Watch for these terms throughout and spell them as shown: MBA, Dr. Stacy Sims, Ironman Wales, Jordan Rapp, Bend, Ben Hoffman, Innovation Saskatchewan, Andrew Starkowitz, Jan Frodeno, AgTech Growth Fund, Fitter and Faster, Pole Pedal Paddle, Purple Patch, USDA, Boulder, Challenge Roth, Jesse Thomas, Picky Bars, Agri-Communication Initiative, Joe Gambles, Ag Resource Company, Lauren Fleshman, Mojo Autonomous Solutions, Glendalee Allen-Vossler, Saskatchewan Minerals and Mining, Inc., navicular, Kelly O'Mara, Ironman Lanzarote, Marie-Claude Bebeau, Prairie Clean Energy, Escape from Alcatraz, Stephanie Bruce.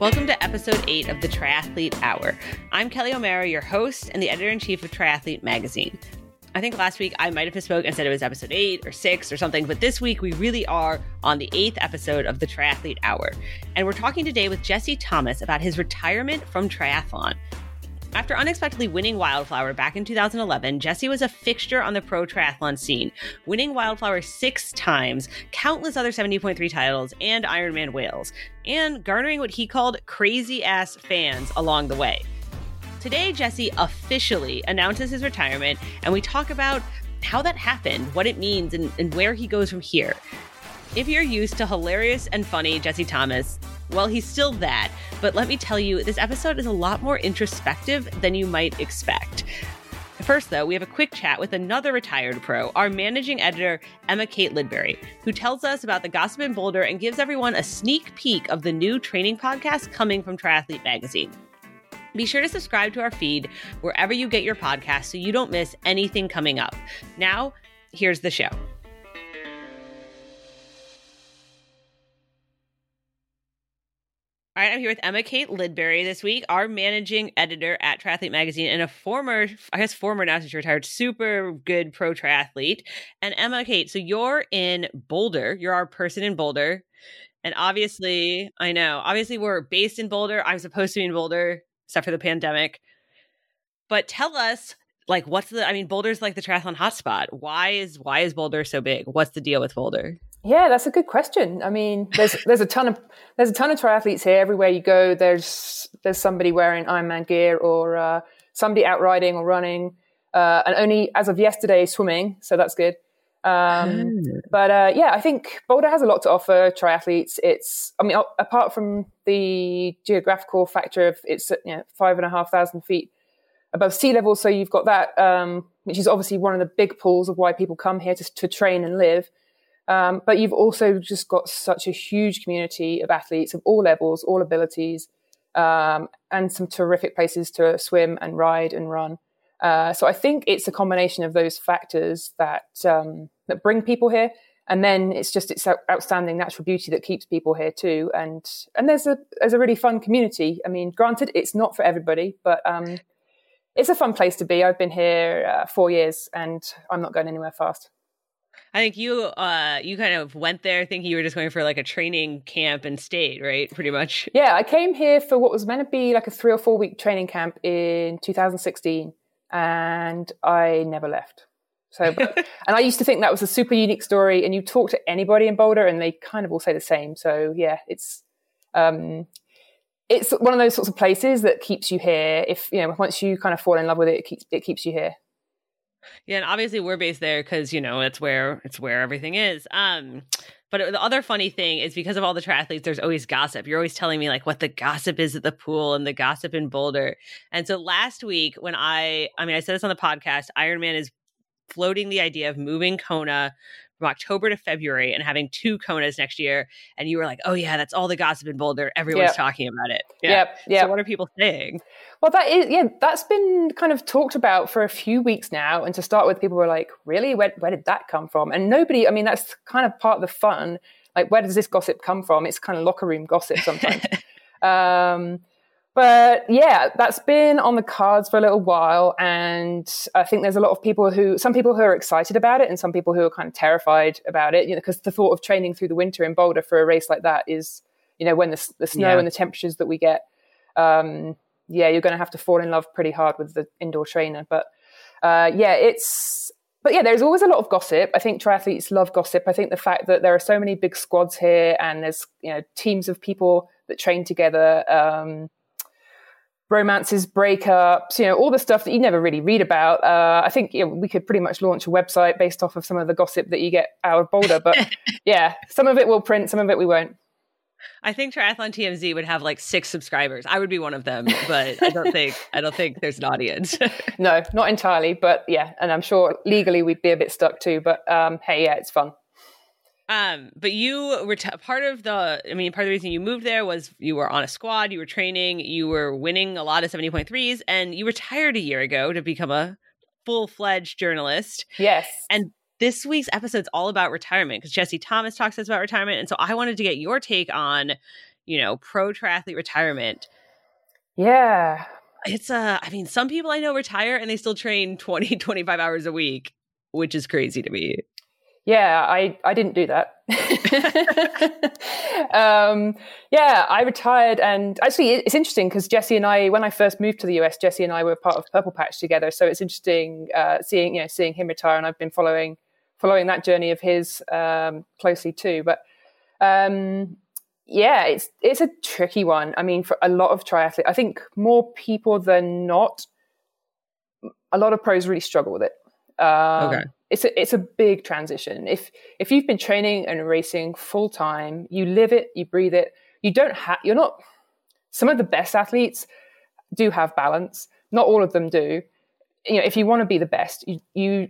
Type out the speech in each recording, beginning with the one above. Welcome to episode 8 of the Triathlete Hour. I'm Kelly O'Mara, your host and the editor-in-chief of Triathlete Magazine. I think last week I might have misspoke and said it was episode 8 or 6 or something, but this week we really are on the 8th episode of the Triathlete Hour. And we're talking today with Jesse Thomas about his retirement from triathlon. After unexpectedly winning Wildflower back in 2011, Jesse was a fixture on the pro triathlon scene, winning Wildflower 6 times, countless other 70.3 titles, and Ironman Wales, and garnering what he called crazy-ass fans along the way. Today, Jesse officially announces his retirement, and we talk about how that happened, what it means, and where he goes from here. If you're used to hilarious and funny Jesse Thomas, well, he's still that. But let me tell you, this episode is a lot more introspective than you might expect. First, though, we have a quick chat with another retired pro, our managing editor, Emma-Kate Lidbury, who tells us about the gossip in Boulder and gives everyone a sneak peek of the new training podcast coming from Triathlete Magazine. Be sure to subscribe to our feed wherever you get your podcast so you don't miss anything coming up. Now, here's the show. All right, I'm here with Emma-Kate Lidbury this week, our managing editor at Triathlete Magazine and a former now since you retired, super good pro triathlete. And Emma-Kate, so you're in Boulder. You're our person in Boulder. And obviously we're based in Boulder. I'm supposed to be in Boulder, except for the pandemic. But tell us, like, Boulder's like the triathlon hotspot. Why is Boulder so big? What's the deal with Boulder? Yeah, that's a good question. I mean, there's a ton of triathletes here. Everywhere you go, there's somebody wearing Ironman gear or somebody out riding or running, and only as of yesterday, swimming. So that's good. But I think Boulder has a lot to offer triathletes. Apart from the geographical factor of it's 5,500 feet above sea level, so you've got that, which is obviously one of the big pulls of why people come here to train and live. But you've also just got such a huge community of athletes of all levels, all abilities, and some terrific places to swim and ride and run. So I think it's a combination of those factors that bring people here, and then it's outstanding natural beauty that keeps people here too. And there's a really fun community. I mean, granted, it's not for everybody, but it's a fun place to be. I've been here 4 years, and I'm not going anywhere fast. I think you kind of went there thinking you were just going for like a training camp and stayed, right? Pretty much. Yeah, I came here for what was meant to be like a 3 or 4 week training camp in 2016, and I never left. So, and I used to think that was a super unique story. And you talk to anybody in Boulder, and they kind of all say the same. So yeah, it's one of those sorts of places that keeps you here. If once you kind of fall in love with it, it keeps you here. Yeah, and obviously we're based there because, it's where everything is. But the other funny thing is because of all the triathletes, there's always gossip. You're always telling me like what the gossip is at the pool and the gossip in Boulder. And so last week when I said this on the podcast, Ironman is floating the idea of moving Kona from October to February and having 2 Konas next year. And you were like, oh yeah, that's all the gossip in Boulder. Everyone's talking about it. Yeah. Yep. So what are people saying? Well, that's been kind of talked about for a few weeks now. And to start with, people were like, really? Where did that come from? And nobody, that's kind of part of the fun. Like, where does this gossip come from? It's kind of locker room gossip sometimes. But yeah, that's been on the cards for a little while. And I think there's a lot of some people who are excited about it and some people who are kind of terrified about it, because the thought of training through the winter in Boulder for a race like that is, when the snow and the temperatures that we get, you're going to have to fall in love pretty hard with the indoor trainer. But there's always a lot of gossip. I think triathletes love gossip. I think the fact that there are so many big squads here and there's, teams of people that train together, romances, breakups, all the stuff that you never really read about. I think we could pretty much launch a website based off of some of the gossip that you get out of Boulder. But yeah, some of it we'll print, some of it we won't. I think Triathlon TMZ would have like 6 subscribers. I would be one of them, but I don't think there's an audience. No, not entirely. But yeah, and I'm sure legally we'd be a bit stuck too. But hey, yeah, it's fun. But you were part of the reason you moved there was you were on a squad, you were training, you were winning a lot of 70.3s, and you retired a year ago to become a full-fledged journalist. Yes. And this week's episode's all about retirement because Jesse Thomas talks to us about retirement. And so I wanted to get your take on you know, pro triathlete retirement. Yeah. It's I mean, some people I know retire and they still train 20, 25 hours a week, which is crazy to me. Yeah, I didn't do that. Yeah, I retired, and actually it's interesting because Jesse and I, when I first moved to the US, Jesse and I were part of Purple Patch together. So it's interesting seeing him retire, and I've been following that journey of his closely too. But yeah, it's a tricky one. I mean, for a lot of triathletes, I think more people than not, a lot of pros really struggle with it. Okay. It's a big transition. If you've been training and racing full time, you live it, you breathe it. Some of the best athletes do have balance. Not all of them do. You know, if you want to be the best, you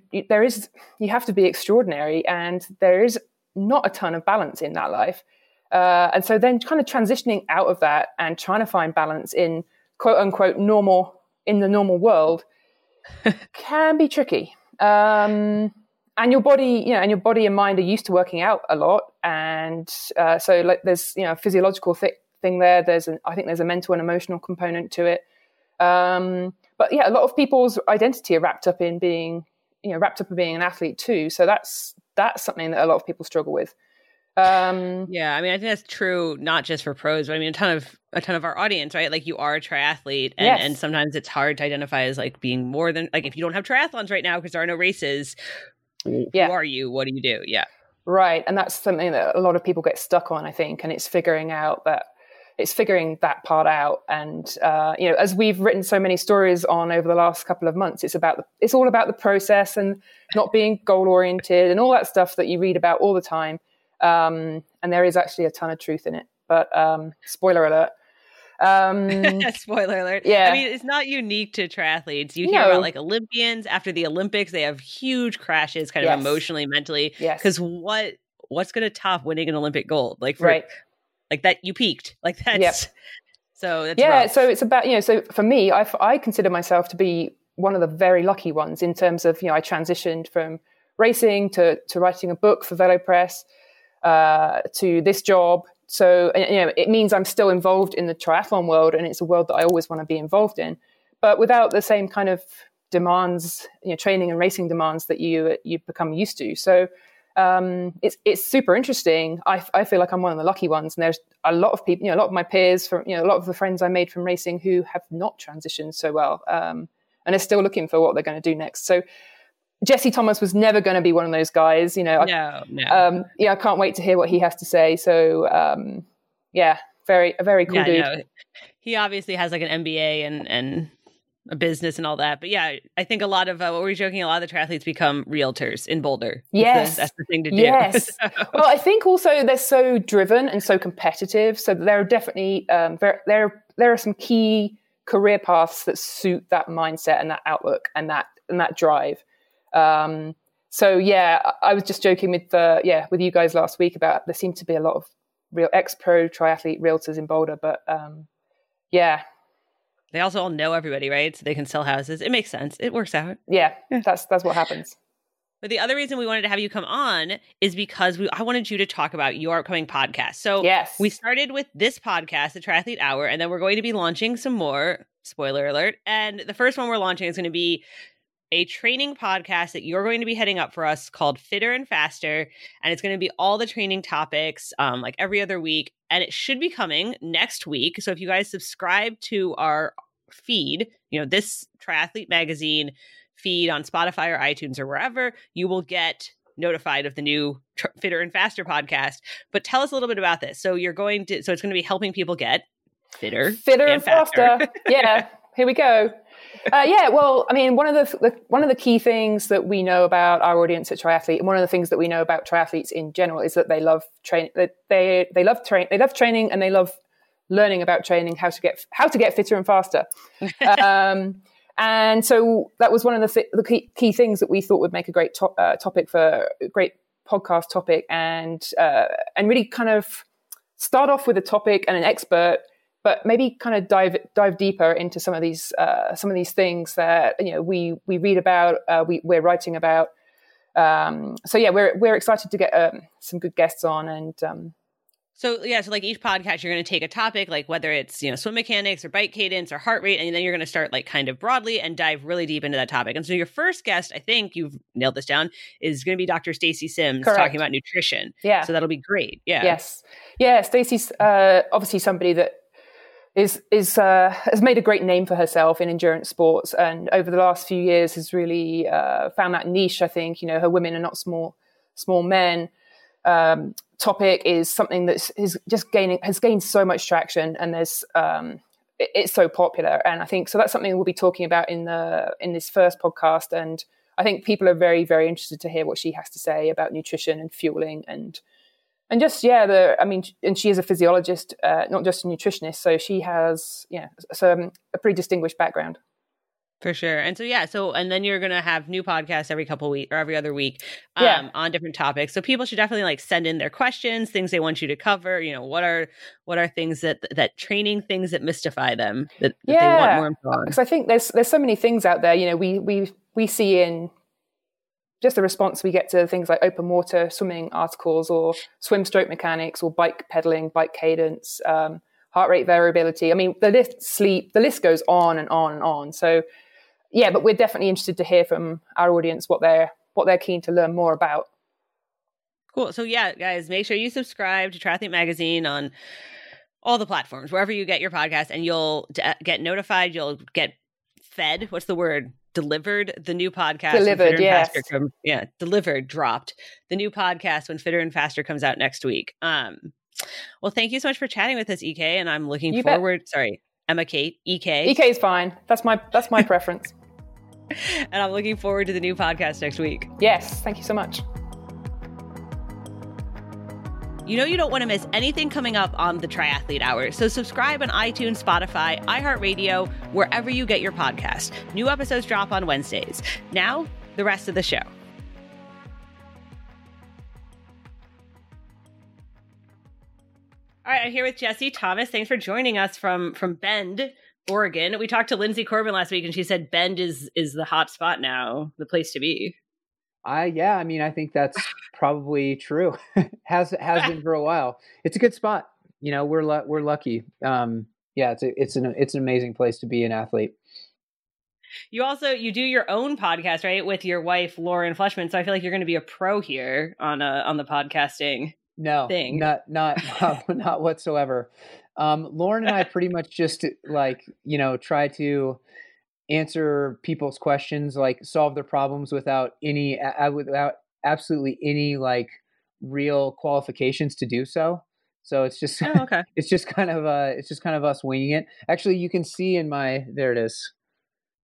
have to be extraordinary, and there is not a ton of balance in that life. And so then kind of transitioning out of that and trying to find balance in quote unquote normal, in the normal world can be tricky. And your body, you know, and your body and mind are used to working out a lot. And so like there's, you know, a physiological thing there. I think there's a mental and emotional component to it. But yeah, a lot of people's identity are wrapped up in being an athlete too. So that's something that a lot of people struggle with. Yeah, I mean, I think that's true not just for pros, but I mean a ton of our audience, right? Like, you are a triathlete, and, yes. And sometimes it's hard to identify as like being more than, like, if you don't have triathlons right now because there are no races, yeah. Who are you? What do you do? Yeah, right. And that's something that a lot of people get stuck on, I think, and it's figuring that part out. And you know, as we've written so many stories on over the last couple of months, it's all about the process and not being goal oriented and all that stuff that you read about all the time. And there is actually a ton of truth in it, but spoiler alert. Spoiler alert. Yeah, I mean, it's not unique to triathletes. You hear about like Olympians after the Olympics, they have huge crashes, kind of emotionally, mentally. Yes. Because what's going to top winning an Olympic gold? Like, like that you peaked. Like that's so. That's rough. So it's about, you know. So for me, I consider myself to be one of the very lucky ones in terms of, you know, I transitioned from racing to writing a book for Velopress. To this job. So, you know, it means I'm still involved in the triathlon world, and it's a world that I always want to be involved in, but without the same kind of demands, you know, training and racing demands that you become used to. So it's super interesting. I feel like I'm one of the lucky ones, and there's a lot of people, you know, a lot of my peers from, you know, a lot of the friends I made from racing who have not transitioned so well, and are still looking for what they're going to do next. So Jesse Thomas was never going to be one of those guys, you know. No. Yeah, I can't wait to hear what he has to say. So, yeah, a very cool dude. No. He obviously has like an MBA and a business and all that. But yeah, I think a lot of what we were joking, a lot of the triathletes become realtors in Boulder. Yes, that's the thing to do. Yes. So. Well, I think also they're so driven and so competitive. So there are definitely there are some key career paths that suit that mindset and that outlook and that drive. So yeah, I was just joking with you guys last week about there seemed to be a lot of real ex-pro triathlete realtors in Boulder, but yeah, they also all know everybody, right? So they can sell houses. It makes sense. It works out. Yeah, that's what happens. But the other reason we wanted to have you come on is because I wanted you to talk about your upcoming podcast. So we started with this podcast, the Triathlete Hour, and then we're going to be launching some more. Spoiler alert! And the first one we're launching is going to be a training podcast that you're going to be heading up for us called Fitter and Faster. And it's going to be all the training topics like every other week. And it should be coming next week. So if you guys subscribe to our feed, you know, this Triathlete Magazine feed on Spotify or iTunes or wherever, you will get notified of the new Fitter and Faster podcast. But tell us a little bit about this. So so it's going to be helping people get fitter and faster. Yeah, here we go. Yeah, well, I mean, one of the key things that we know about our audience at Triathlete, and one of the things that we know about triathletes in general, is that they love training, and they love learning about training, how to get fitter and faster. And so that was one of the key things that we thought would make a great topic for a great podcast topic, and really kind of start off with a topic and an expert. But maybe kind of dive deeper into some of these things that, you know, we read about, we're writing about. So yeah, we're excited to get some good guests on, and So yeah, so like each podcast, you're going to take a topic, like whether it's, you know, swim mechanics or bike cadence or heart rate, and then you're going to start like kind of broadly and dive really deep into that topic. And so your first guest, I think you've nailed this down, is going to be Dr. Stacy Sims. Correct. Talking about nutrition. Yeah. So that'll be great. Yeah. Yes. Yeah. Stacy's obviously somebody that has made a great name for herself in endurance sports, and over the last few years has really found that niche. I think, you know, her women are not small men topic is something that has gained so much traction, and there's it's so popular. And I think so that's something we'll be talking about in this first podcast. And I think people are very, very interested to hear what she has to say about nutrition and fueling and just, yeah, and she is a physiologist, not just a nutritionist. So she has, yeah, some a pretty distinguished background. For sure. And so, yeah, and then you're going to have new podcasts every couple of weeks or every other week on different topics. So people should definitely like send in their questions, things they want you to cover, you know, what are things that training things that mystify them that they want more info on. Because I think there's so many things out there, you know, we see in just the response we get to things like open water swimming articles or swim stroke mechanics or bike pedaling, bike cadence, heart rate variability. I mean, the list goes on and on and on. So yeah, but we're definitely interested to hear from our audience what they're keen to learn more about. Cool. So yeah, guys, make sure you subscribe to Triathlete Magazine on all the platforms, wherever you get your podcast, and you'll get notified. You'll get fed. What's the word? Delivered the new podcast. Delivered, yes. Delivered, dropped the new podcast when Fitter and Faster comes out next week. Well, thank you so much for chatting with us, EK. And I'm looking forward. Sorry, Emma-Kate. EK. EK is fine. That's my preference. And I'm looking forward to the new podcast next week. Yes. Thank you so much. You know you don't want to miss anything coming up on the Triathlete Hour, so subscribe on iTunes, Spotify, iHeartRadio, wherever you get your podcast. New episodes drop on Wednesdays. Now, the rest of the show. All right, I'm here with Jesse Thomas. Thanks for joining us from Bend, Oregon. We talked to Lindsay Corbin last week, and she said Bend is the hot spot now, the place to be. Yeah, I mean, I think that's probably true. has been for a while. It's a good spot. You know, we're lucky. Yeah, it's an amazing place to be an athlete. You do your own podcast, right, with your wife Lauren Fleshman. So I feel like you're going to be a pro here on the podcasting. No, thing. Not whatsoever. Lauren and I pretty much just like, you know, try to answer people's questions, like solve their problems without absolutely any like real qualifications to do so. So it's just, it's just kind of us winging it. Actually, you can see there it is.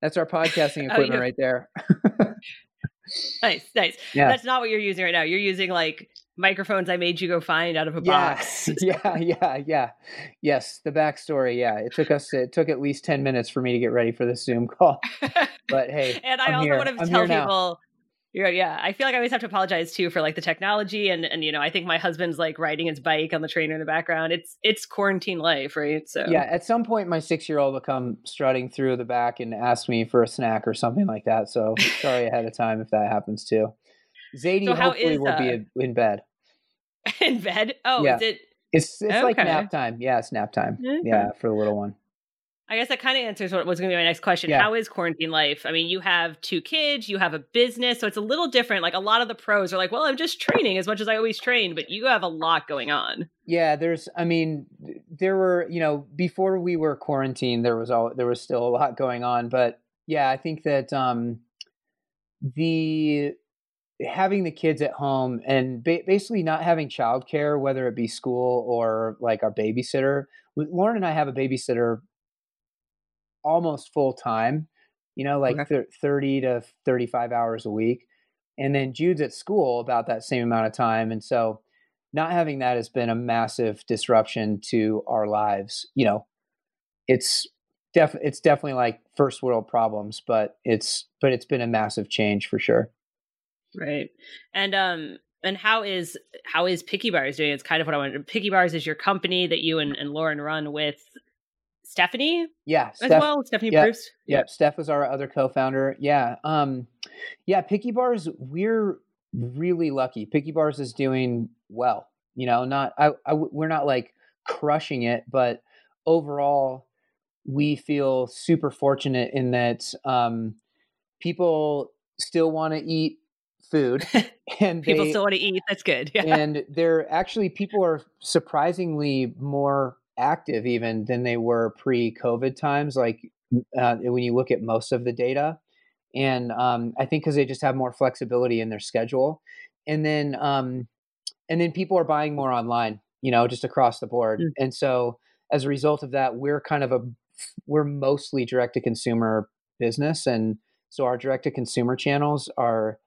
That's our podcasting equipment right there. Nice. Yeah. That's not what you're using right now. You're using like microphones I made you go find out of a box. Yeah. Yes, the backstory. Yeah, it took at least 10 minutes for me to get ready for this Zoom call. But hey, and I also want to tell people, yeah, I feel like I always have to apologize too for like the technology and you know, I think my husband's like riding his bike on the trainer in the background. It's quarantine life, right? So yeah, at some point my 6-year-old will come strutting through the back and ask me for a snack or something like that. So sorry ahead of time if that happens too. Zadie hopefully will be in bed. In bed? Oh, yeah. It's like nap time. Yeah, it's nap time. Okay. Yeah, for the little one. I guess that kind of answers what was going to be my next question. Yeah. How is quarantine life? I mean, you have 2 kids, you have a business, so it's a little different. Like a lot of the pros are like, well, I'm just training as much as I always train, but you have a lot going on. Yeah, there were, you know, before we were quarantined, there was still a lot going on. But yeah, I think that having the kids at home and basically not having childcare, whether it be school or like our babysitter. Lauren and I have a babysitter almost full time, you know, like 30 to 35 hours a week. And then Jude's at school about that same amount of time. And so not having that has been a massive disruption to our lives. You know, it's definitely like first world problems, but it's been a massive change for sure. Right. And how is Picky Bars doing? It's kind of what I wanted. Picky Bars is your company that you and Lauren run with Stephanie? Yeah. Stephanie Bruce. Yeah. Yep. Steph is our other co-founder. Yeah. Picky Bars, we're really lucky. Picky Bars is doing well. you know, not, we're not like crushing it, but overall we feel super fortunate in that, people still want to eat food and people still want to eat. That's good. Yeah. And they're actually, people are surprisingly more active even than they were pre-COVID times. Like, when you look at most of the data, and, I think cause they just have more flexibility in their schedule. And then people are buying more online, you know, just across the board. Mm-hmm. And so as a result of that, we're kind of we're mostly direct to consumer business. And so our direct to consumer channels are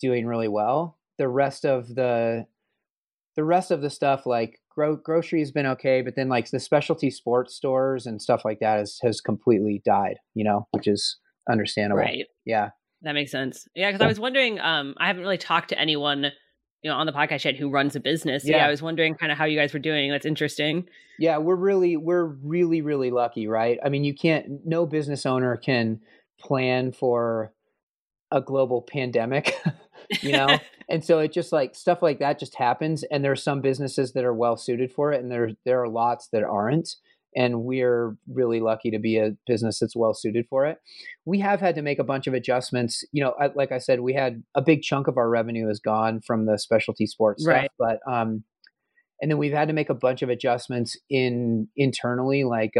doing really well. The rest of the stuff, like grocery has been okay, but then like the specialty sports stores and stuff like that has completely died, you know, which is understandable. Right. Yeah. That makes sense. Yeah. Cause I was wondering, I haven't really talked to anyone, you know, on the podcast yet who runs a business. So yeah. I was wondering kind of how you guys were doing. That's interesting. Yeah. We're really lucky. Right. I mean, no business owner can plan for a global pandemic, you know? And so it just like stuff like that just happens. And there are some businesses that are well suited for it. And there are lots that aren't. And we're really lucky to be a business that's well suited for it. We have had to make a bunch of adjustments. You know, like I said, we had a big chunk of our revenue is gone from the specialty sports stuff, right. But, and then we've had to make a bunch of adjustments internally, like,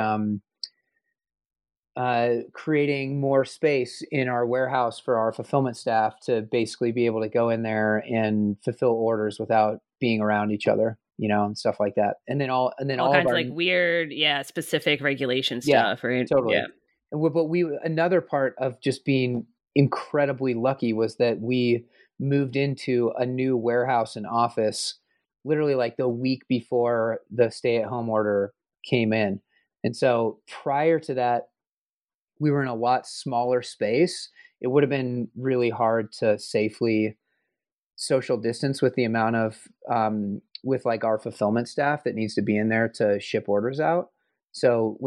creating more space in our warehouse for our fulfillment staff to basically be able to go in there and fulfill orders without being around each other, you know, and stuff like that. And then all kinds of like weird, yeah, specific regulation stuff. Yeah, right? Totally. Yeah. But another part of just being incredibly lucky was that we moved into a new warehouse and office literally like the week before the stay-at-home order came in. And so prior to that, we were in a lot smaller space. It would have been really hard to safely social distance with the amount of, with like our fulfillment staff that needs to be in there to ship orders out. So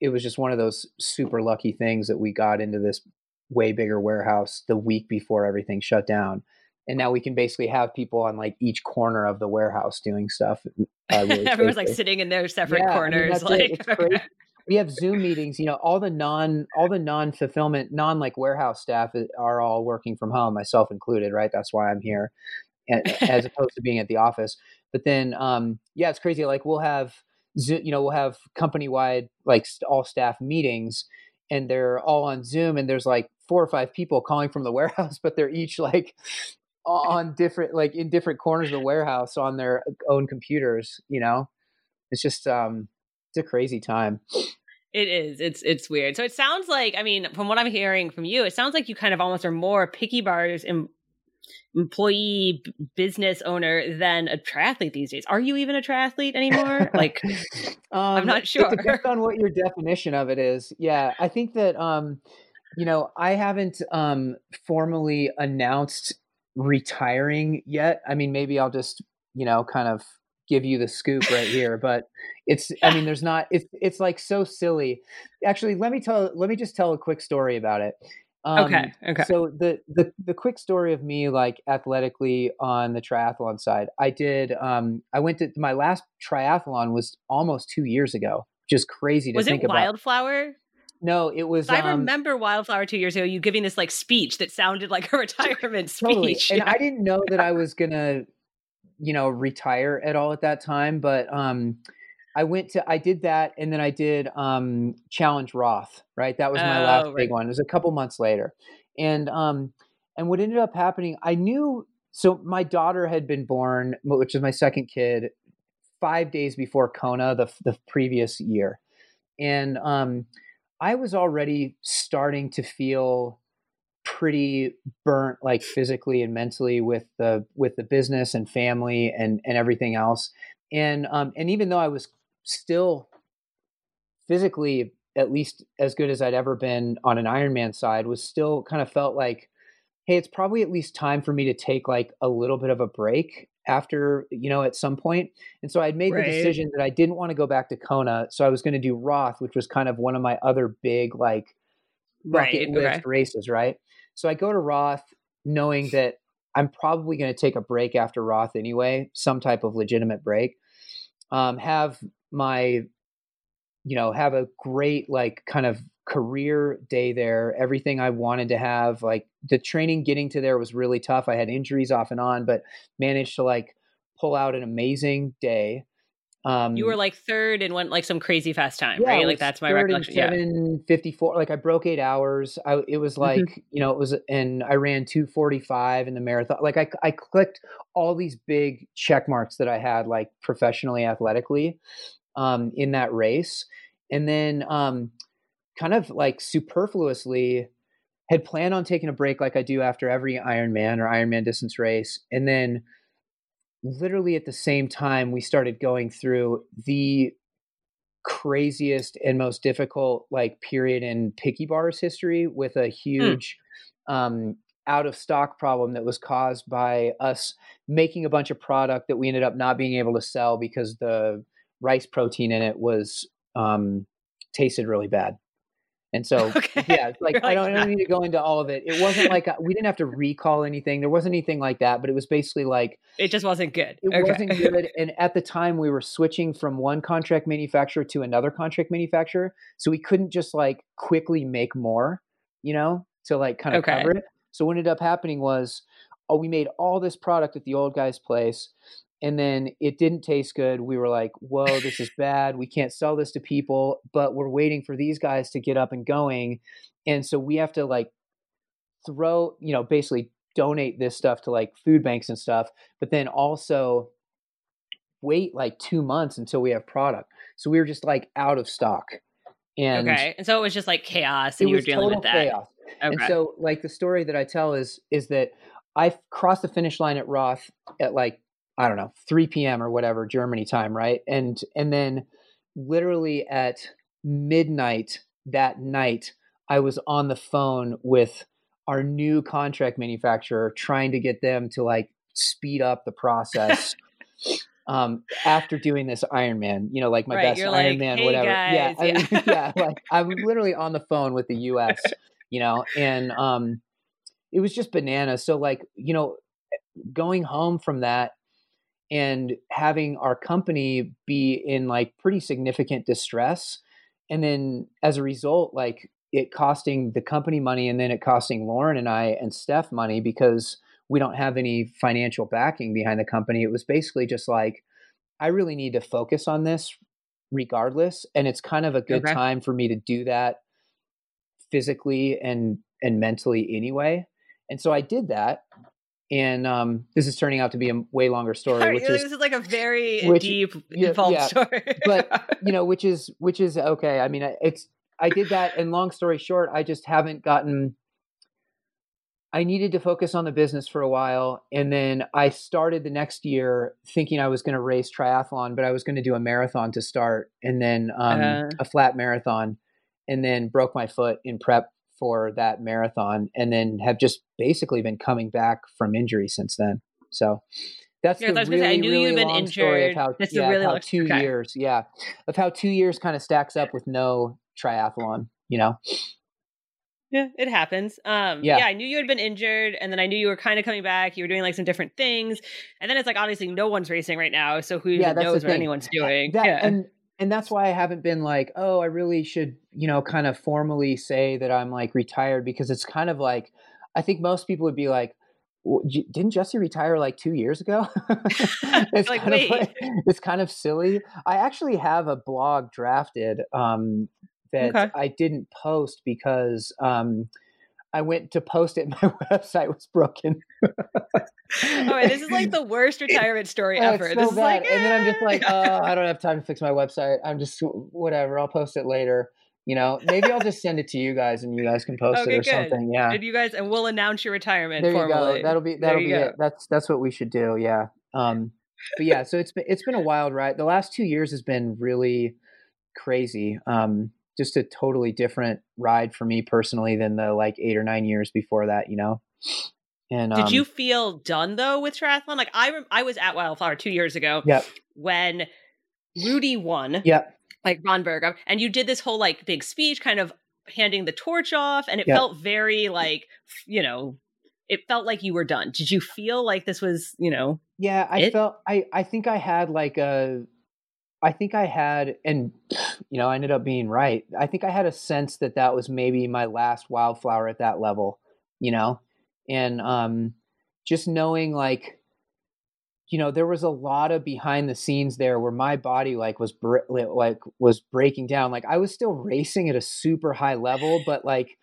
it was just one of those super lucky things that we got into this way bigger warehouse the week before everything shut down. And now we can basically have people on like each corner of the warehouse doing stuff. Really Everyone's safely. Like sitting in their separate corners. I mean, like. We have Zoom meetings, you know, all the non fulfillment, non like warehouse staff are all working from home, myself included. Right. That's why I'm here as opposed to being at the office. But then, yeah, it's crazy. Like we'll have company wide, like all staff meetings and they're all on Zoom and there's like 4 or 5 people calling from the warehouse, but they're each like on different, like in different corners of the warehouse on their own computers, you know, it's just, it's a crazy time. It is. It's weird. So it sounds like, I mean, from what I'm hearing from you, it sounds like you kind of almost are more Picky Bars employee business owner than a triathlete these days. Are you even a triathlete anymore? Like, I'm not sure. It depends on what your definition of it is. Yeah. I think that, you know, I haven't formally announced retiring yet. I mean, maybe I'll just, you know, kind of give you the scoop right here, but it's, I mean, there's not, it's like so silly. Actually, let me just tell a quick story about it. Okay. So the quick story of me, like athletically on the triathlon side, I did, I went to my last triathlon was almost 2 years ago, just crazy to think about. Was it Wildflower? No, it was. I remember Wildflower 2 years ago, you giving this like speech that sounded like a retirement speech. Totally. And yeah. I didn't know that I was going to, you know, retire at all at that time. But, I did that. And then I did, Challenge Roth, right? That was my last big one. It was a couple months later. And what ended up happening, I knew, so my daughter had been born, which is my second kid, 5 days before Kona, the previous year. And, I was already starting to feel pretty burnt, like physically and mentally with the business and family and everything else. And even though I was still physically at least as good as I'd ever been on an Ironman side, was still kind of felt like, hey, it's probably at least time for me to take like a little bit of a break after, you know, at some point. And so I'd made the decision that I didn't want to go back to Kona. So I was going to do Roth, which was kind of one of my other big, like bucket list races. Right. So I go to Roth knowing that I'm probably going to take a break after Roth anyway, some type of legitimate break. Have a great, like, kind of career day there. Everything I wanted to have, like the training getting to there was really tough. I had injuries off and on, but managed to like pull out an amazing day. You were like third and went like some crazy fast time, right? Like that's my recollection. 7:54. Like I broke 8 hours. It was like, and I ran 2:45 in the marathon. Like I clicked all these big check marks that I had, like professionally, athletically, in that race. And then, kind of like superfluously had planned on taking a break like I do after every Ironman or Ironman distance race. And then literally at the same time, we started going through the craziest and most difficult like period in Picky Bars history with a huge out of stock problem that was caused by us making a bunch of product that we ended up not being able to sell because the rice protein in it was tasted really bad. And so, I don't need to go into all of it. It wasn't like, we didn't have to recall anything. There wasn't anything like that, but it was basically like, it just wasn't good. It wasn't good. And at the time we were switching from one contract manufacturer to another contract manufacturer. So we couldn't just like quickly make more, to like kind of cover it. So what ended up happening was, we made all this product at the old guy's place. And then it didn't taste good. We were like, whoa, this is bad. We can't sell this to people, but we're waiting for these guys to get up and going. And so we have to like basically donate this stuff to like food banks and stuff, but then also wait like 2 months until we have product. So we were just like out of stock. And so it was just like chaos and you were dealing with that. Chaos. Okay. And so like the story that I tell is that I crossed the finish line at Roth at like, 3 p.m. or whatever, Germany time, right? And then literally at midnight that night, I was on the phone with our new contract manufacturer trying to get them to like speed up the process after doing this Ironman, like my best Ironman, hey whatever. Guys, I'm literally on the phone with the US, and it was just bananas. So like, going home from that, and having our company be in like pretty significant distress. And then as a result, like it costing the company money and then it costing Lauren and I and Steph money because we don't have any financial backing behind the company. It was basically just like, I really need to focus on this regardless. And it's kind of a good time for me to do that physically and mentally anyway. And so I did that. And this is turning out to be a way longer story. This is like a very deep, involved story. But, which is okay. I mean, I did that. And long story short, I just haven't gotten, I needed to focus on the business for a while. And then I started the next year thinking I was going to race triathlon, but I was going to do a marathon to start. And then a flat marathon, and then broke my foot in prep for that marathon, and then have just basically been coming back from injury since then. So that's the really long story of how 2 years kind of stacks up with no triathlon, Yeah, it happens. I knew you had been injured, and then I knew you were kind of coming back. You were doing like some different things, and then it's like obviously no one's racing right now, so who even knows what anyone's doing? And that's why I haven't been like, oh, I really should, kind of formally say that I'm like retired, because it's kind of like, I think most people would be like, didn't Jesse retire like 2 years ago? It's kind of silly. I actually have a blog drafted that I didn't post because I went to post it. My website was broken. Okay, this is like the worst retirement story ever. It's so this bad. Is like, and then I'm just like, I don't have time to fix my website. I'm just whatever. I'll post it later. Maybe I'll just send it to you guys, and you guys can post it or something. Yeah, and you guys, and we'll announce your retirement formally. Go. That'll be it. That's what we should do. Yeah. But yeah, so it's been a wild ride. The last 2 years has been really crazy. Just a totally different ride for me personally than the like 8 or 9 years before that, And did you feel done though with triathlon? Like I was at Wildflower 2 years ago when Rudy won, like Ron Berg, and you did this whole like big speech kind of handing the torch off, and it felt very like, it felt like you were done. Did you feel like this was, you know? Yeah, I think I had, and you know, I ended up being right. I think I had a sense that that was maybe my last Wildflower at that level, you know, and just knowing, like, you know, there was a lot of behind the scenes there where my body was breaking down. Like, I was still racing at a super high level, but like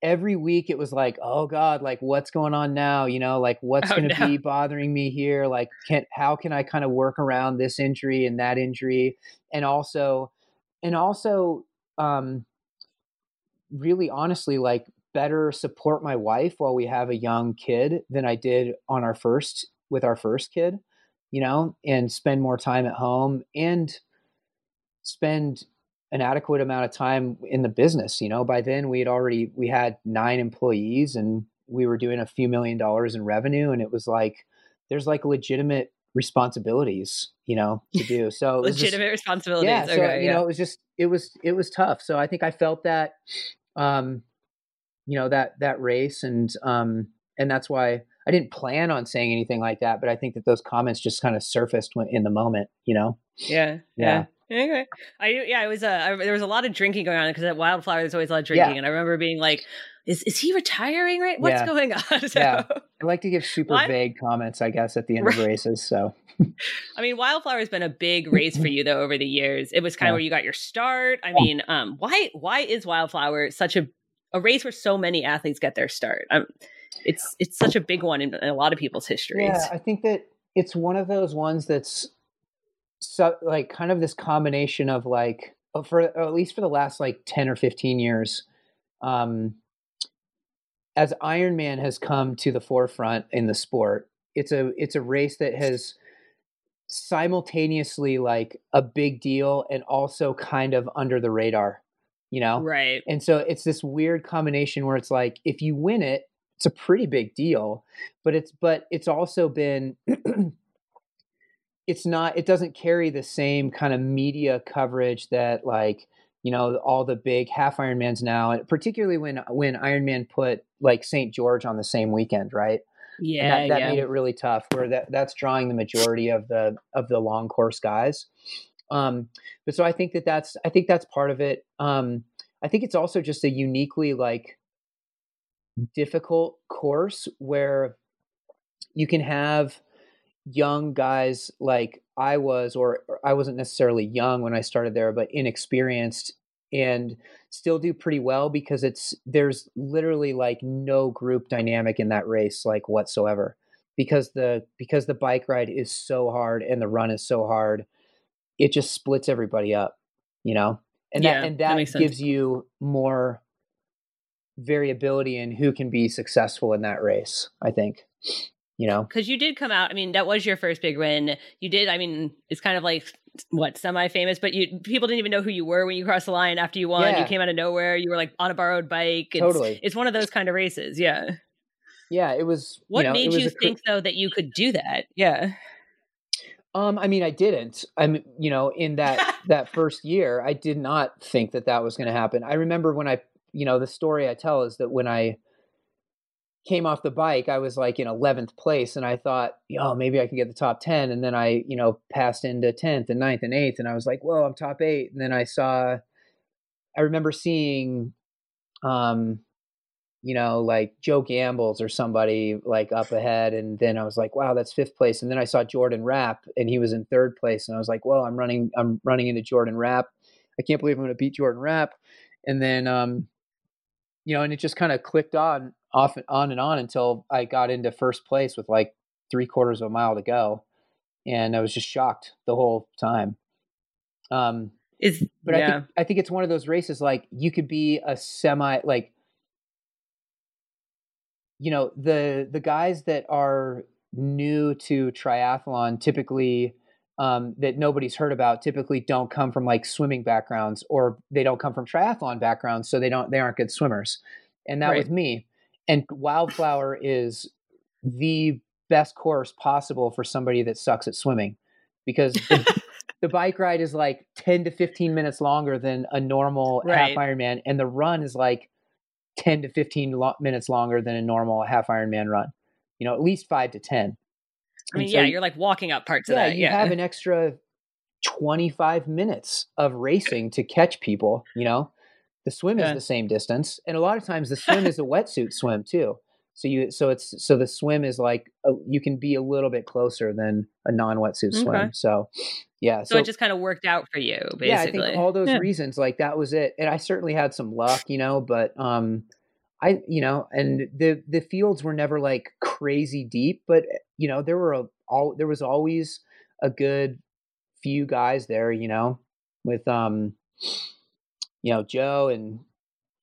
every week it was like, oh God, like what's going on now? You know, like what's going to be bothering me here? Like, how can I kind of work around this injury and that injury? And also, really honestly, like, better support my wife while we have a young kid than I did with our first kid, you know, and spend more time at home and spend an adequate amount of time in the business. You know, by then we had 9 employees and we were doing a few $1 million in revenue. And it was like, there's like legitimate responsibilities, you know, to do. So legitimate responsibilities. Yeah, so, okay, you know, it was tough. So I think I felt that, you know, that race and that's why I didn't plan on saying anything like that, but I think that those comments just kind of surfaced in the moment, you know? Yeah. Yeah. Okay. There was a lot of drinking going on because at Wildflower, there's always a lot of drinking. Yeah. And I remember being like, is he retiring? Right. What's going on? So, yeah. I like to give super vague comments, I guess, at the end of races. So, I mean, Wildflower has been a big race for you though, over the years. It was kind of where you got your start. I mean, why is Wildflower such a race where so many athletes get their start? It's such a big one in a lot of people's histories. Yeah, I think that it's one of those ones that's so, like, kind of this combination of, like, at least for the last like 10 or 15 years, as Ironman has come to the forefront in the sport, it's a race that has simultaneously, like, a big deal and also kind of under the radar, you know? Right. And so it's this weird combination where it's like, if you win it, it's a pretty big deal, but it's also been, it doesn't carry the same kind of media coverage that, like, you know, all the big half Ironmans now, and particularly when Ironman put like St. George on the same weekend, right? Yeah. And that made it really tough where that's drawing the majority of the long course guys. But so I think that's part of it. I think it's also just a uniquely, like, difficult course where you can have young guys like I was, or I wasn't necessarily young when I started there, but inexperienced, and still do pretty well because there's literally like no group dynamic in that race, like, whatsoever, because the bike ride is so hard and the run is so hard, it just splits everybody up, you know? And that gives you more variability in who can be successful in that race, I think, you know, because you did come out. I mean, that was your first big win. You did. I mean, it's kind of like semi-famous, but people didn't even know who you were when you crossed the line after you won. Yeah. You came out of nowhere. You were like on a borrowed bike. It's one of those kind of races. Yeah. Yeah. It was. What made you think though that you could do that? Yeah. I mean, I didn't. I'm, you know, in that first year, I did not think that was going to happen. I remember when you know, the story I tell is that when I came off the bike, I was like in 11th place and I thought, oh, maybe I can get the top 10. And then I, you know, passed into 10th and 9th and 8th. And I was like, whoa, I'm top 8. And then I remember seeing, you know, like Joe Gambles or somebody like up ahead. And then I was like, wow, that's 5th place. And then I saw Jordan Rapp and he was in 3rd place. And I was like, whoa, I'm running into Jordan Rapp. I can't believe I'm going to beat Jordan Rapp. And then, you know, and it just kind of clicked on and on until I got into 1st place with like 3/4 of a mile to go. And I was just shocked the whole time. I think it's one of those races, like, you could be a semi, like, you know, the guys that are new to triathlon typically, that nobody's heard about, typically don't come from like swimming backgrounds, or they don't come from triathlon backgrounds. So they aren't good swimmers. And that was me. And Wildflower is the best course possible for somebody that sucks at swimming, because the bike ride is like 10 to 15 minutes longer than a normal half Ironman. And the run is like 10 to 15 minutes longer than a normal half Ironman run, you know, at least 5 to 10. I mean, so, yeah, you're like walking up parts of that. You have an extra 25 minutes of racing to catch people, you know. The swim is the same distance. And a lot of times the swim is a wetsuit swim too. So the swim is like, you can be a little bit closer than a non-wetsuit swim. So yeah. So it just kind of worked out for you, basically. Yeah, I think all those reasons, like that was it. And I certainly had some luck, you know, but and the fields were never like crazy deep, but you know, there was always a good few guys there, you know, with, you know, Joe and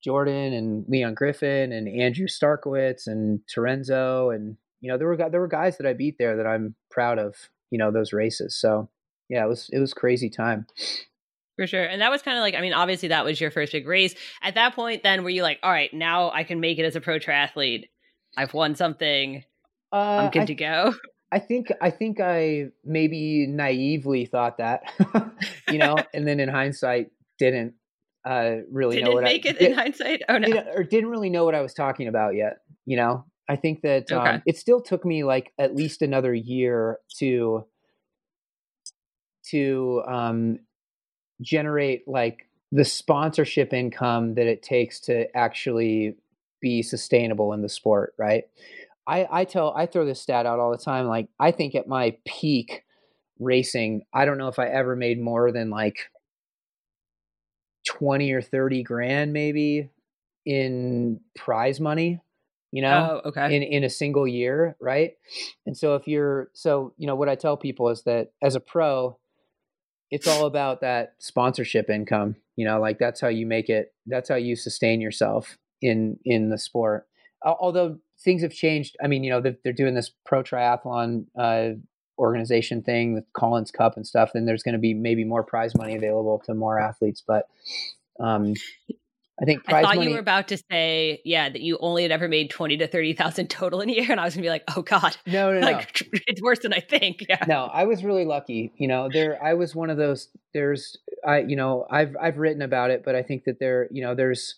Jordan and Leon Griffin and Andrew Starkowitz and Terenzo. And, you know, there were guys that I beat there that I'm proud of, you know, those races. So yeah, it was crazy time. For sure. And that was kind of like, I mean, obviously that was your first big race. At that point then, were you like, all right, now I can make it as a pro triathlete. I've won something. I'm good to go. I think I maybe naively thought that, you know, and then in hindsight, didn't really know what I was talking about yet. You know, I think that it still took me like at least another year to generate like the sponsorship income that it takes to actually be sustainable in the sport. Right. I throw this stat out all the time. Like I think at my peak racing, I don't know if I ever made more than like 20 or 30 grand maybe in prize money, you know, in a single year. Right. And so you know, what I tell people is that as a pro, it's all about that sponsorship income, you know, like that's how you make it. That's how you sustain yourself in the sport. Although things have changed. I mean, you know, they're doing this pro triathlon, organization thing with Collins Cup and stuff, then there's going to be maybe more prize money available to more athletes. But I think you were about to say, yeah, that you only had ever made 20 to 30,000 total in a year. And I was gonna be like, oh God, no, it's worse than I think. Yeah. No, I was really lucky. You know, I was one of those, I've written about it, but I think that there's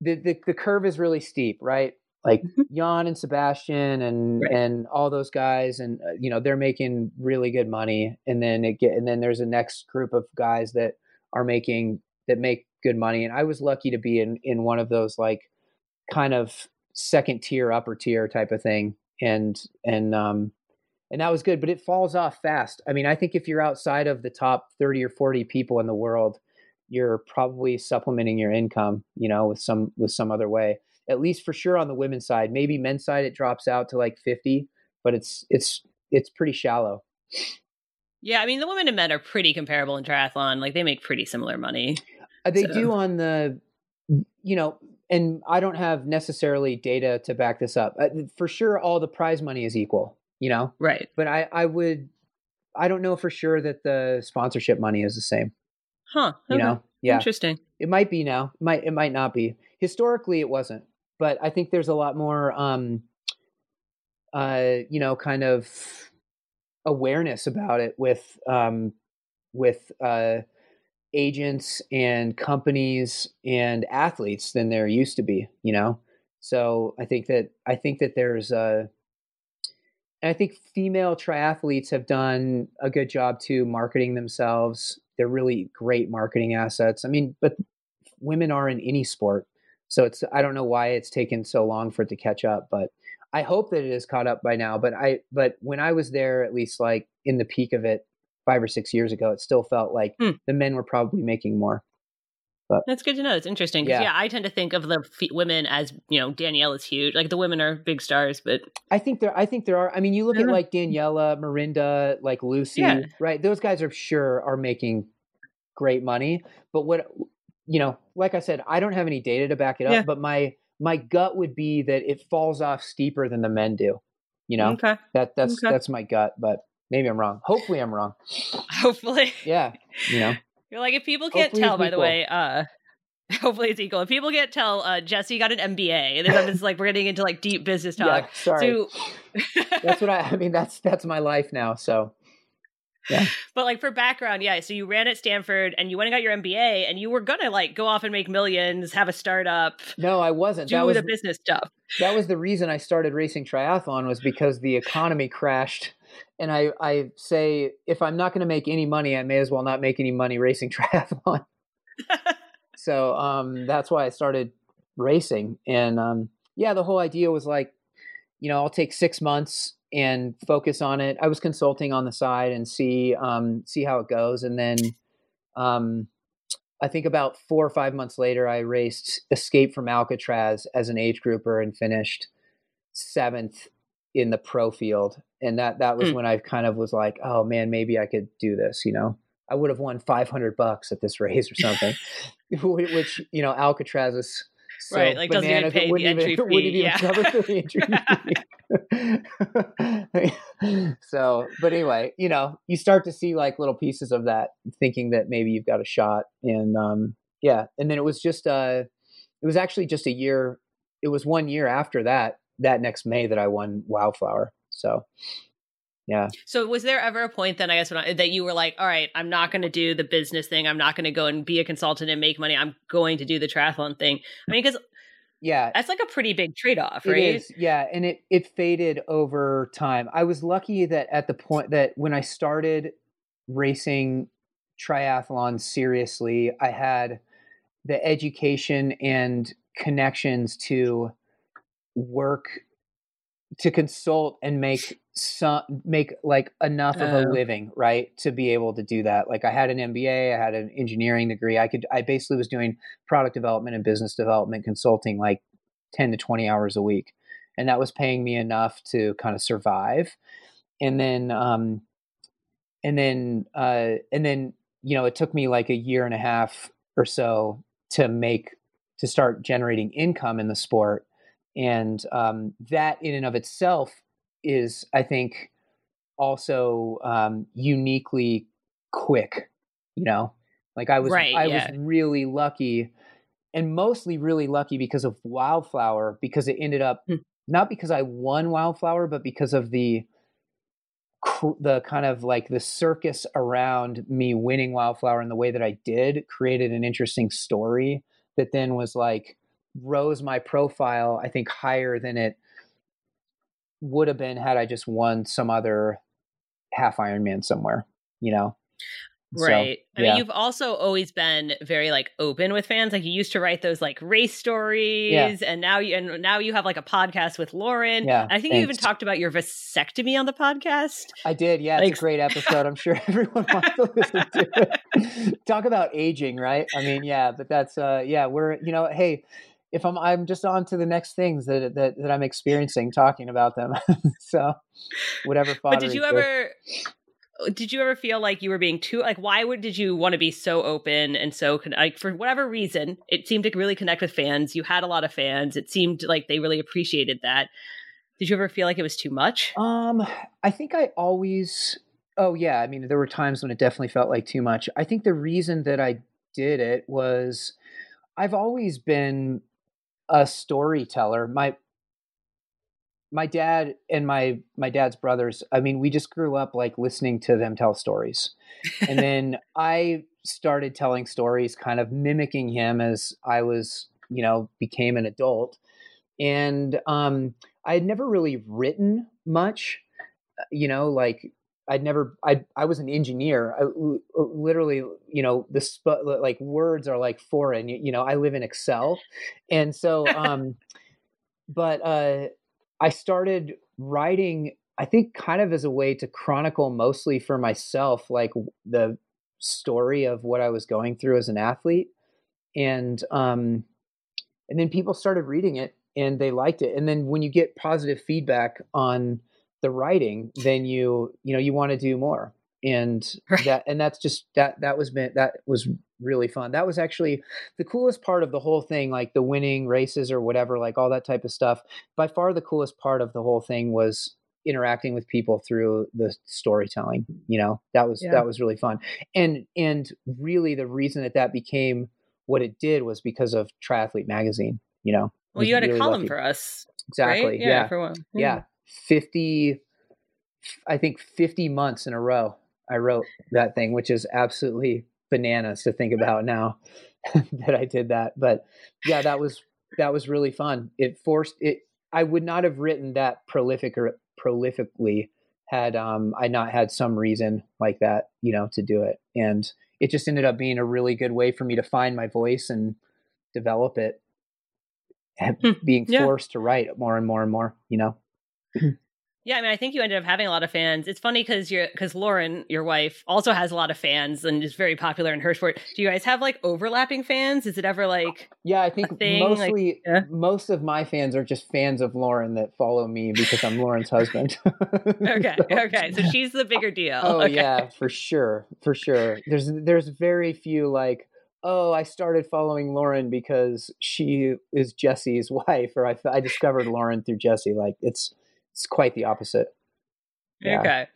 the curve is really steep, right? Like Jan and Sebastian and all those guys, and you know, they're making really good money. And then and then there's a next group of guys that make good money. And I was lucky to be in one of those like kind of second tier, upper tier type of thing. And that was good, but it falls off fast. I mean, I think if you're outside of the top 30 or 40 people in the world, you're probably supplementing your income, you know, with some other way. At least for sure on the women's side. Maybe men's side, it drops out to like 50, but it's pretty shallow. Yeah. I mean, the women and men are pretty comparable in triathlon. Like they make pretty similar money. They do on the, you know, and I don't have necessarily data to back this up. For sure, all the prize money is equal, you know? Right. But I don't know for sure that the sponsorship money is the same. Huh. Okay. You know? Yeah. Interesting. It might be now. It might not be. Historically, it wasn't. But I think there's a lot more, you know, kind of awareness about it with agents and companies and athletes than there used to be, you know? So I think that there's and I think female triathletes have done a good job too, marketing themselves. They're really great marketing assets. I mean, but women are in any sport. So I don't know why it's taken so long for it to catch up, but I hope that it is caught up by now. But when I was there, at least like in the peak of it 5 or 6 years ago, it still felt like the men were probably making more. But that's good to know. It's interesting. Because yeah, I tend to think of the women as, you know, Danielle is huge. Like the women are big stars, but I think there are. I mean, you look at like Daniela, Marinda, like Lucy, right? Those guys are making great money. But what, you know, like I said, I don't have any data to back it up, but my gut would be that it falls off steeper than the men do. You know, that's my gut, but maybe I'm wrong. Hopefully I'm wrong. Hopefully. Yeah. You know, you're like, if people can't tell, by the way, hopefully it's equal. If people can't tell, Jesse got an MBA, and then it's like, we're getting into like deep business talk. Yeah, sorry. That's what I mean. That's my life now. So Yeah. But like for background, yeah. So you ran at Stanford and you went and got your MBA and you were going to like go off and make millions, have a startup. No, I wasn't. That was the business stuff. That was the reason I started racing triathlon, was because the economy crashed. And I say, if I'm not going to make any money, I may as well not make any money racing triathlon. So that's why I started racing. And yeah, the whole idea was like, you know, I'll take 6 months and focus on it. I was consulting on the side and see how it goes. And then I think about 4 or 5 months later, I raced Escape from Alcatraz as an age grouper and finished 7th in the pro field. And that was when I kind of was like, oh man, maybe I could do this. You know, I would have won $500 at this race or something, which, you know, Alcatraz is so right, like doesn't even pay the entry fee. Yeah. Cover the entry fee. So, but anyway, you know, you start to see like little pieces of that, thinking that maybe you've got a shot. And yeah, and then it was just it was actually just a year. It was 1 year after that next May that I won Wildflower. So, yeah. So was there ever a point then, I guess, that you were like, all right, I'm not going to do the business thing. I'm not going to go and be a consultant and make money. I'm going to do the triathlon thing. I mean, because yeah, that's like a pretty big trade-off, right? It is, yeah. And it faded over time. I was lucky that at the point that when I started racing triathlon seriously, I had the education and connections to work to consult and make like enough of a living, right, to be able to do that. Like I had an MBA, I had an engineering degree. I basically was doing product development and business development consulting like 10 to 20 hours a week. And that was paying me enough to kind of survive. And then, you know, it took me like a year and a half or so to start generating income in the sport. And that in and of itself is, I think, also uniquely quick, you know, like I was really lucky, and mostly really lucky because of Wildflower, because it ended up not because I won Wildflower, but because of the kind of like the circus around me winning Wildflower and the way that I did created an interesting story that then was like, rose my profile, I think, higher than it would have been had I just won some other half Ironman somewhere, you know? Right. So, I mean, you've also always been very like open with fans. Like you used to write those like race stories, and now you have like a podcast with Lauren. Yeah, and I think you even talked about your vasectomy on the podcast. I did. Yeah, like, it's a great episode. I'm sure everyone wants to listen to it. Talk about aging, right? I mean, yeah, but that's we're, you know, hey, if I'm just on to the next things that I'm experiencing talking about them. So whatever. But did you ever feel like you were being too, like, did you want to be so open and so, like, for whatever reason, it seemed to really connect with fans. You had a lot of fans. It seemed like they really appreciated that. Did you ever feel like it was too much? I think I always, I mean, there were times when it definitely felt like too much. I think the reason that I did it was I've always been a storyteller. My dad and my dad's brothers, I mean, we just grew up like listening to them tell stories. And then I started telling stories, kind of mimicking him as I was, you know, became an adult. And I had never really written much, you know, like I was an engineer. I literally, you know, like words are like foreign, you know, I live in Excel. And so, I started writing, I think, kind of as a way to chronicle mostly for myself, like the story of what I was going through as an athlete. And then people started reading it and they liked it. And then when you get positive feedback on the writing, then you know, you want to do more. And right. That was really fun. That was actually the coolest part of the whole thing, like the winning races or whatever, like all that type of stuff. By far the coolest part of the whole thing was interacting with people through the storytelling, you know, that was really fun. And really the reason that became what it did was because of Triathlete Magazine, you know. Well, you had really a column lucky for us. Exactly. Right? Yeah. For one. Yeah. 50 months in a row. I wrote that thing, which is absolutely bananas to think about now that I did that. But yeah, that was really fun. It forced it. I would not have written that prolifically had I not had some reason like that, you know, to do it. And it just ended up being a really good way for me to find my voice and develop it, being forced to write more and more and more, you know? Yeah. I mean, I think you ended up having a lot of fans. It's funny because Lauren, your wife, also has a lot of fans and is very popular in her sport. Do you guys have like overlapping fans? Is it ever like, yeah, I think mostly most of my fans are just fans of Lauren that follow me because I'm Lauren's husband. Okay. So, okay. So she's the bigger deal. Oh okay. Yeah, for sure. For sure. There's very few like, oh, I started following Lauren because she is Jesse's wife, or I discovered Lauren through Jesse. Like it's quite the opposite. Yeah. Okay.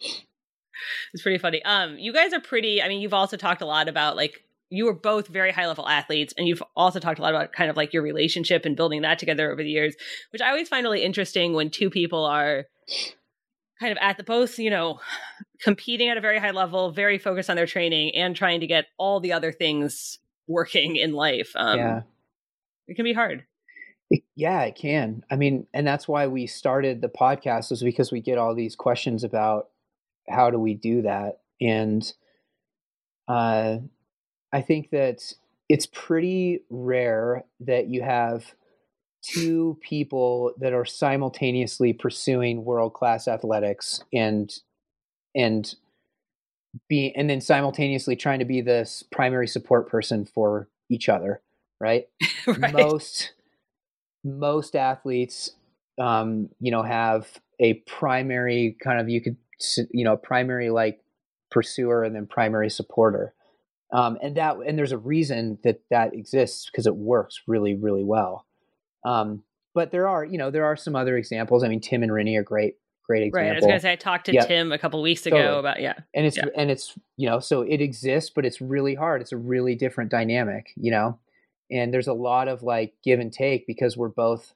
It's pretty funny. You guys are pretty, I mean, you've also talked a lot about like, you were both very high level athletes, and you've also talked a lot about kind of like your relationship and building that together over the years, which I always find really interesting when two people are kind of at the both, you know, competing at a very high level, very focused on their training and trying to get all the other things working in life. It can be hard. It can. I mean, and that's why we started the podcast, is because we get all these questions about how do we do that? And I think that it's pretty rare that you have two people that are simultaneously pursuing world-class athletics and then simultaneously trying to be this primary support person for each other, right? Right. Most athletes, you know, have a primary kind of, primary like pursuer and then primary supporter. And there's a reason that exists, because it works really, really well. But there are some other examples. I mean, Tim and Rennie are great example. Right. I was going to say, I talked to Tim a couple of weeks ago about, and it's, you know, so it exists, but it's really hard. It's a really different dynamic, you know, and there's a lot of like give and take, because we're both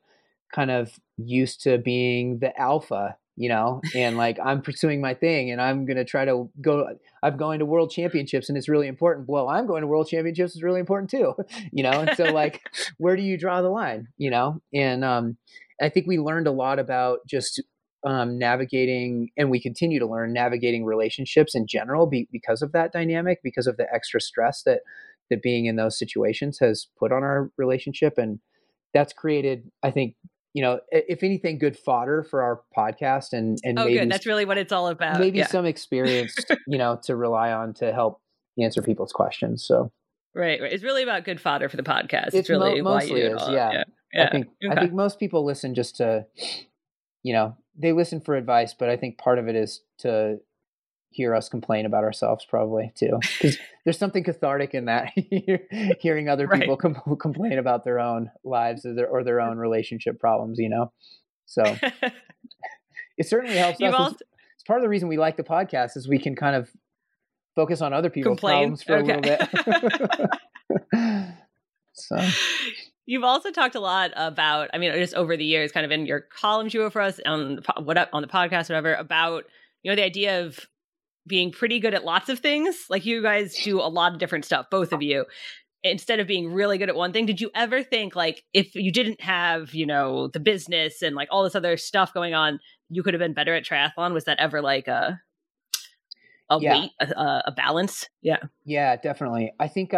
kind of used to being the alpha, you know, and like, I'm pursuing my thing and I'm going to try to I'm going to world championships and it's really important. Well, I'm going to world championships is really important too, you know? And so like, where do you draw the line, you know? And, I think we learned a lot about just, navigating, and we continue to learn navigating relationships in general because of that dynamic, because of the extra stress that being in those situations has put on our relationship. And that's created, I think, you know, if anything, good fodder for our podcast and maybe good. That's really what it's all about. Maybe some experience, you know, to rely on to help answer people's questions. So, right. It's really about good fodder for the podcast. It's really mostly why you do it all. Yeah. I think most people listen just to, you know, they listen for advice, but I think part of it is to hear us complain about ourselves probably too, because there's something cathartic in that, hearing other people complain about their own lives or their own relationship problems, you know? So it certainly helps us. It's part of the reason we like the podcast, is we can kind of focus on other people's problems for a little bit. So. You've also talked a lot about, I mean, just over the years, kind of in your columns you wrote for us on the podcast, whatever, about, you know, the idea of being pretty good at lots of things. Like, you guys do a lot of different stuff, both of you, instead of being really good at one thing. Did you ever think, like, if you didn't have, you know, the business and like all this other stuff going on, you could have been better at triathlon? Was that ever like a balance? Yeah, definitely. I think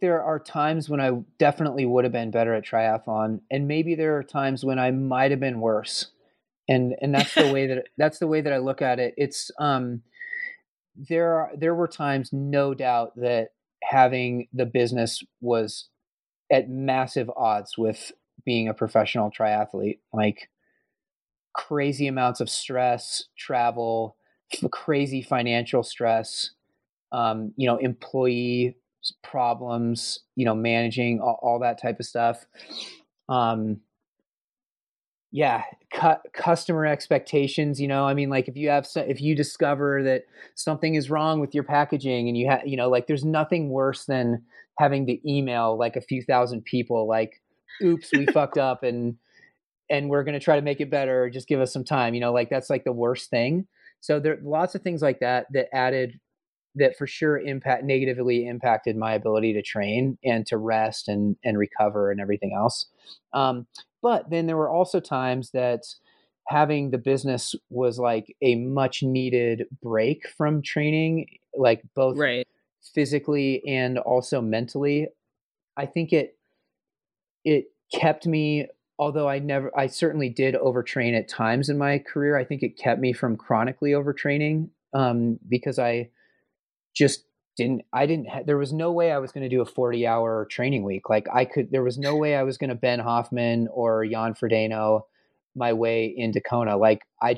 there are times when I definitely would have been better at triathlon, and maybe there are times when I might have been worse. And that's the way that I look at it. It's there were times, no doubt, that having the business was at massive odds with being a professional triathlete. Like, crazy amounts of stress, travel, crazy financial stress, you know, employee problems, you know, managing all that type of stuff. Customer expectations, you know, I mean, like, if you discover that something is wrong with your packaging and you have, you know, like, there's nothing worse than having to email like a few thousand people, like, oops, we fucked up and we're going to try to make it better. Just give us some time, you know, like, that's like the worst thing. So there are lots of things like that added that for sure negatively impacted my ability to train and to rest and recover and everything else. But then there were also times that having the business was like a much needed break from training, like both physically and also mentally. I think it kept me, although I certainly did overtrain at times in my career. I think it kept me from chronically overtraining, because I just there was no way I was going to do a 40-hour training week. Like there was no way I was going to Ben Hoffman or Jan Frodeno my way into Kona. Like I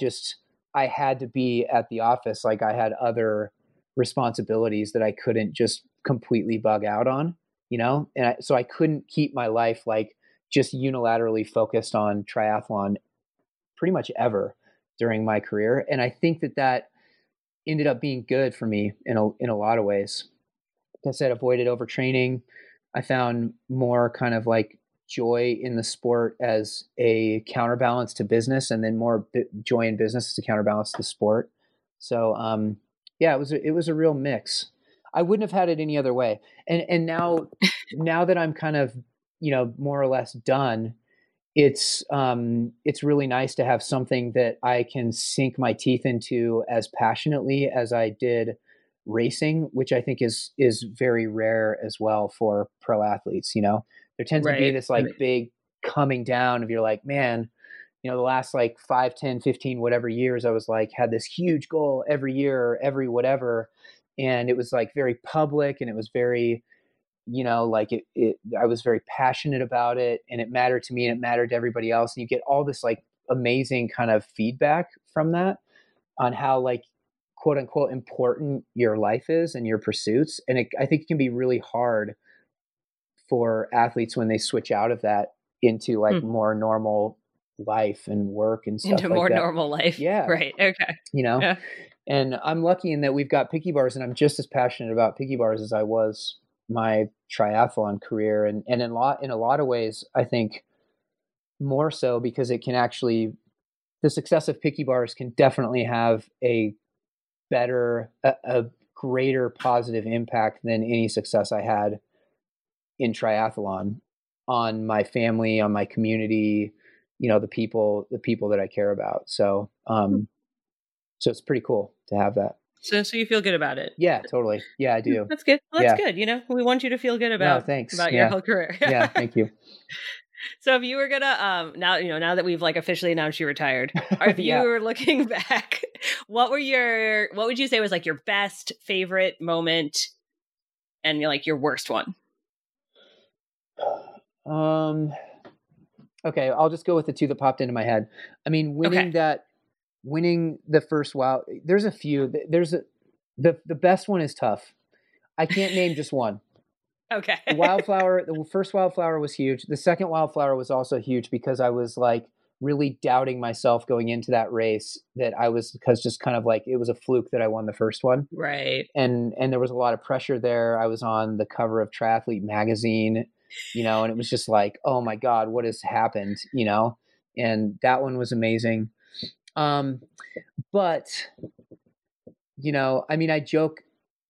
had to be at the office. Like I had other responsibilities that I couldn't just completely bug out on, you know? And so I couldn't keep my life like just unilaterally focused on triathlon pretty much ever during my career. And I think that ended up being good for me in a lot of ways. Like I said, avoided overtraining. I found more kind of like joy in the sport as a counterbalance to business, and then more joy in business as a counterbalance to the sport. So, yeah, it was a real mix. I wouldn't have had it any other way. And now that I'm kind of, you know, more or less done, it's really nice to have something that I can sink my teeth into as passionately as I did racing, which I think is very rare as well for pro athletes. You know, there tends to be this like big coming down of, you're like, man, you know, the last like 5, 10, 15, whatever years, I was like, had this huge goal every year, every whatever. And it was like very public, and it was very, you know, like I was very passionate about it, and it mattered to me and it mattered to everybody else. And you get all this like amazing kind of feedback from that on how like, quote unquote, important your life is and your pursuits. And I think it can be really hard for athletes when they switch out of that into like more normal life and work and stuff. Into like more normal life. Yeah. Right. Okay. You know, yeah. And I'm lucky in that we've got Picky Bars, and I'm just as passionate about Picky Bars as I was my triathlon career, and in a lot of ways, I think more so, because it can actually, the success of Picky Bars can definitely have a greater positive impact than any success I had in triathlon on my family, on my community, you know, the people that I care about. So, so it's pretty cool to have that. So you feel good about it? Yeah, totally. Yeah, I do. That's good. Well, that's good. You know, we want you to feel good about your whole career. Yeah, thank you. So if you were going to, now that we've like officially announced you retired, or if you were looking back, what would you say was like your best favorite moment and like your worst one? Okay. I'll just go with the two that popped into my head. I mean, winning the first Wild, there's a few. The best one is tough. I can't name just one. Okay. Wildflower, the first Wildflower was huge. The second Wildflower was also huge because I was like really doubting myself going into that race, because just kind of like it was a fluke that I won the first one. Right. And there was a lot of pressure there. I was on the cover of Triathlete Magazine, you know, and it was just like, oh my God, what has happened, you know? And that one was amazing. But, you know, I mean, I joke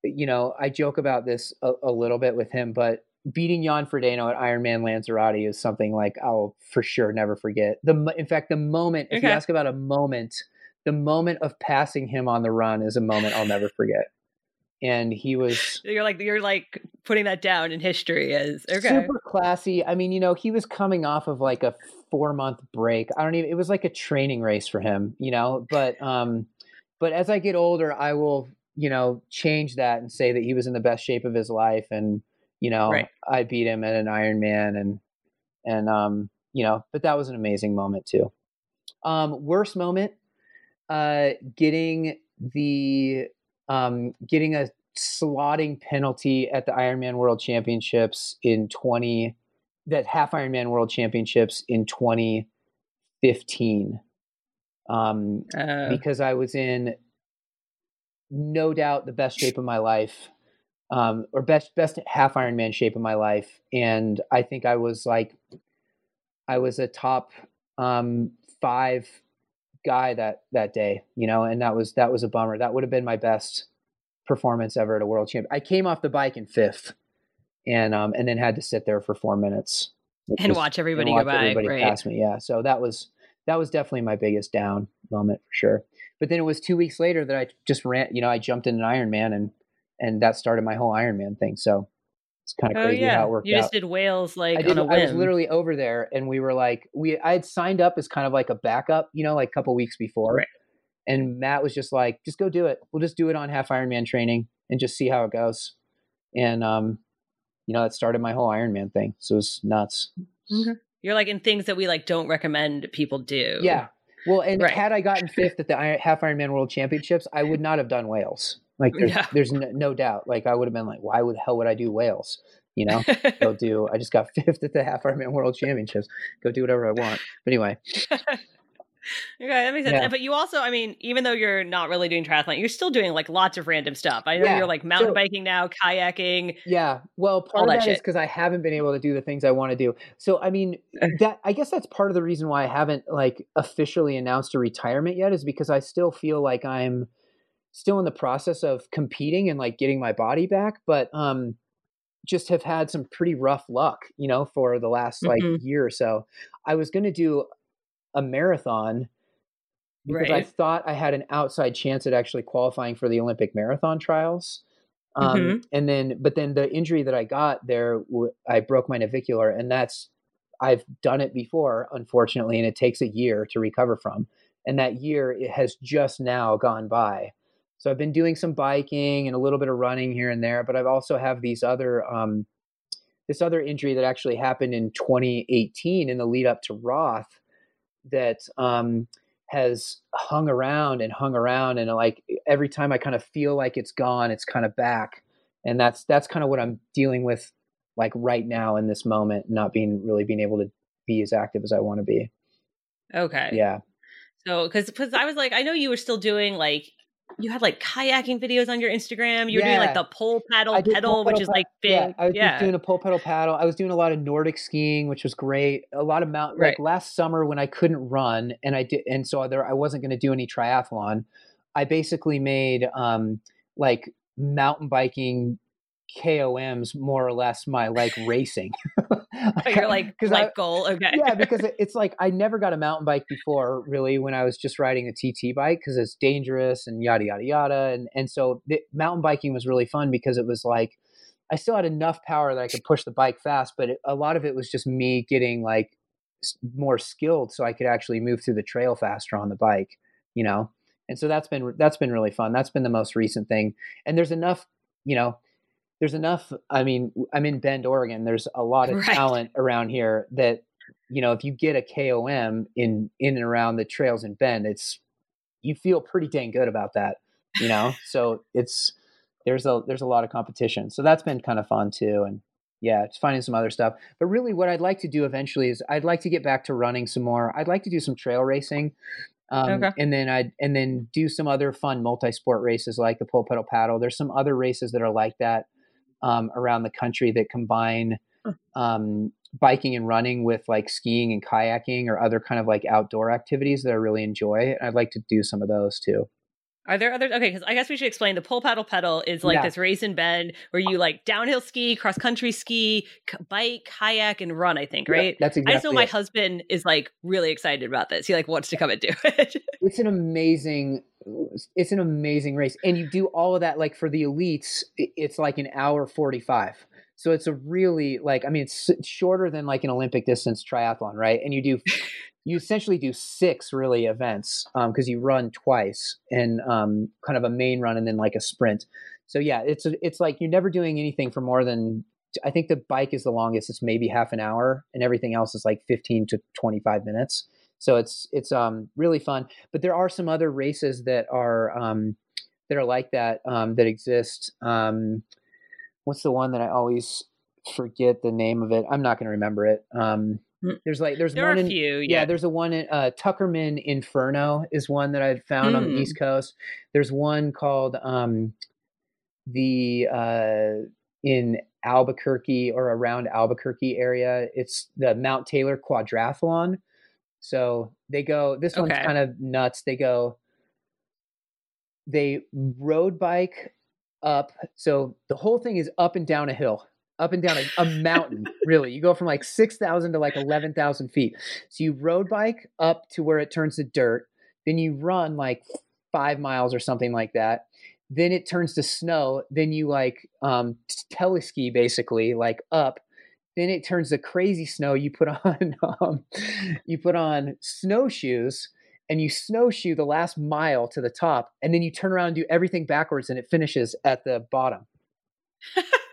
about this a little bit with him, but beating Jan Frodeno at Ironman Lanzarote is something like I'll for sure never forget. In fact, the moment, if you ask about a moment, the moment of passing him on the run is a moment I'll never forget. And he was, you're like putting that down in history as super classy. I mean, you know, he was coming off of like a 4-month break. It was like a training race for him, you know, but as I get older, I will, you know, change that and say that he was in the best shape of his life. And, you know, I beat him at an Ironman and you know, but that was an amazing moment too. Worst moment, getting a slotting penalty at the half Ironman World Championships in 2015. Because I was in no doubt the best shape of my life, or best half Ironman shape of my life. And I think I was a top 5 guy that day, you know, and that was a bummer. That would have been my best performance ever at a world champ. I came off the bike in fifth, and then had to sit there for 4 minutes and watch everybody go by. Everybody pass me. Yeah. So that was definitely my biggest down moment for sure. But then it was 2 weeks later that I just ran, I jumped in an Ironman, and that started my whole Ironman thing. So it's kind of crazy how it worked out. You just did Wales on a whim. I was literally over there, and we were like, I had signed up as kind of like a backup, like a couple weeks before. Right. And Matt was just like, just go do it. We'll just do it on half Ironman training and just see how it goes. And, that started my whole Ironman thing. So it was nuts. Mm-hmm. You're like in things that we don't recommend people do. Yeah. Well, and had I gotten fifth at the half Ironman World Championships, I would not have done Wales. There's no doubt. I would have been like, why the hell would I do Wales? I just got fifth at the half Ironman World Championships. Go do whatever I want. But anyway. Okay, that makes sense. Yeah. But you also, even though you're not really doing triathlon, you're still doing lots of random stuff. I know you're mountain biking now, kayaking. Yeah. Well, part of that is because I haven't been able to do the things I want to do. So, I guess that's part of the reason why I haven't officially announced a retirement yet, is because I still feel like I'm still in the process of competing and getting my body back, but just have had some pretty rough luck, for the last year or so. I was going to do a marathon because I thought I had an outside chance at actually qualifying for the Olympic marathon trials. But then the injury that I got there, I broke my navicular, and I've done it before, unfortunately, and it takes a year to recover from. And that year, it has just now gone by. So I've been doing some biking and a little bit of running here and there, but I've also have these other, this other injury that actually happened in 2018 in the lead up to Roth, that has hung around, and every time I kind of feel like it's gone, it's kind of back. And that's kind of what I'm dealing with right now in this moment, not being able to be as active as I want to be. Okay. Yeah. So, cause I was I know you were still doing you had kayaking videos on your Instagram. You were doing the pole pedal, which is big. Yeah, I was just doing a pole pedal paddle. I was doing a lot of Nordic skiing, which was great. A lot of mountain, last summer when I couldn't run and so I wasn't going to do any triathlon. I basically made mountain biking KOMs more or less my racing. You're goal. Okay. Yeah, because it's I never got a mountain bike before, really, when I was just riding a TT bike, because it's dangerous and yada yada yada, and so mountain biking was really fun because it was I still had enough power that I could push the bike fast, but a lot of it was just me getting more skilled so I could actually move through the trail faster on the bike, and so that's been really fun. That's been the most recent thing, and there's enough, I'm in Bend, Oregon. There's a lot of talent around here that, if you get a KOM in and around the trails in Bend, you feel pretty dang good about that, so there's a lot of competition. So that's been kind of fun too. And yeah, just finding some other stuff, but really what I'd like to do eventually is I'd like to get back to running some more. I'd like to do some trail racing. And then do some other fun multi-sport races like the pole pedal paddle. There's some other races that are like that. Around the country that combine biking and running with skiing and kayaking or other kind of outdoor activities that I really enjoy. I'd like to do some of those too. Are there others? Okay, because I guess we should explain. The pole paddle pedal is this race in Bend where you downhill ski, cross country ski, bike, kayak, and run, I think, right? Yeah, that's exactly. I know my husband is really excited about this. He wants to come and do it. It's an amazing race. And you do all of that, for the elites, it's an hour 45. So it's a really, it's shorter than an Olympic distance triathlon, right? And you essentially do six really events because you run twice and kind of a main run and then a sprint. So yeah, it's you're never doing anything for more than, I think the bike is the longest. It's maybe half an hour and everything else is 15 to 25 minutes. So it's really fun, but there are some other races that are like that, that exist. What's the one that I always forget the name of it? I'm not going to remember it. There's a one in Tuckerman Inferno is one that I've found on the East Coast. There's one called in Albuquerque or around Albuquerque area. It's the Mount Taylor Quadrathlon. So they go, this one's kind of nuts. They rode bike up. So the whole thing is up and down a hill, up and down a mountain, really. You go from like 6,000 to like 11,000 feet. So you road bike up to where it turns to dirt. Then you run like 5 miles or something like that. Then it turns to snow. Then you like teleski basically, like up. Then it turns to crazy snow. You put on snowshoes and you snowshoe the last mile to the top, and then you turn around and do everything backwards, and it finishes at the bottom.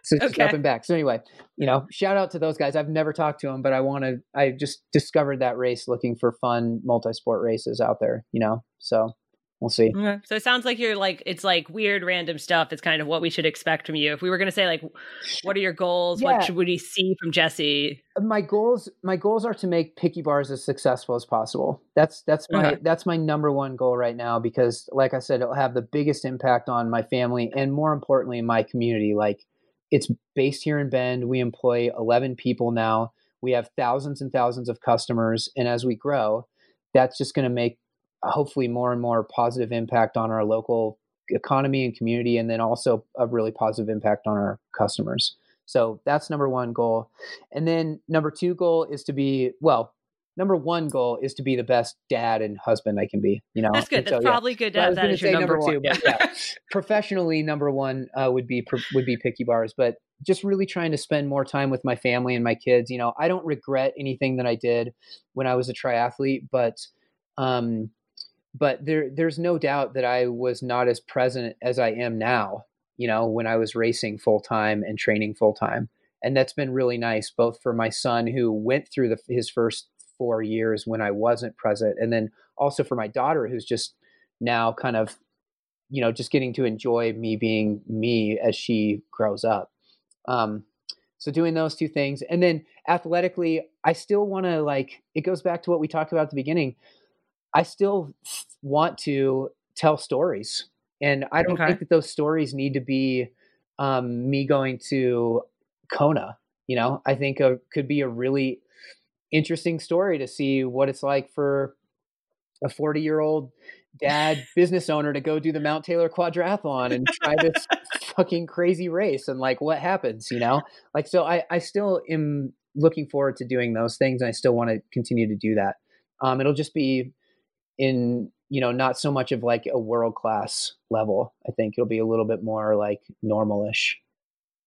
So it's okay. Up and back. So anyway, you know, shout out to those guys. I've never talked to them, but I just discovered that race looking for fun multi-sport races out there, you know, so we'll see. Okay. So it sounds like you're like, it's like weird, random stuff. It's kind of what we should expect from you. If we were going to say like, what are your goals? Yeah. What should we see from Jesse? My goals are to make Picky Bars as successful as possible. That's my number one goal right now, because like I said, it'll have the biggest impact on my family and more importantly, my community. Like, it's based here in Bend. We employ 11 people now. We have thousands and thousands of customers. And as we grow, that's just going to make hopefully more and more positive impact on our local economy and community, and then also a really positive impact on our customers. So that's number one goal. And then number one goal is to be the best dad and husband I can be, you know? That's good. So, that's probably good to have that as your number one. Two, but yeah. Professionally, number one would be Picky Bars, but just really trying to spend more time with my family and my kids. You know, I don't regret anything that I did when I was a triathlete, but there's no doubt that I was not as present as I am now, you know, when I was racing full time and training full time. And that's been really nice, both for my son, who went through his first 4 years when I wasn't present, and then also for my daughter, who's just now kind of, you know, just getting to enjoy me being me as she grows up. So doing those two things. And then athletically, I still want to, like, it goes back to what we talked about at the beginning. I still want to tell stories, and I don't think that those stories need to be me going to Kona. You know, I think could be a really interesting story to see what it's like for a 40-year-old dad business owner to go do the Mount Taylor Quadrathlon and try this fucking crazy race, and like what happens, you know, like, so I still am looking forward to doing those things, and I still want to continue to do that. It'll just be in, you know, not so much of like a world-class level. I think it'll be a little bit more like normalish.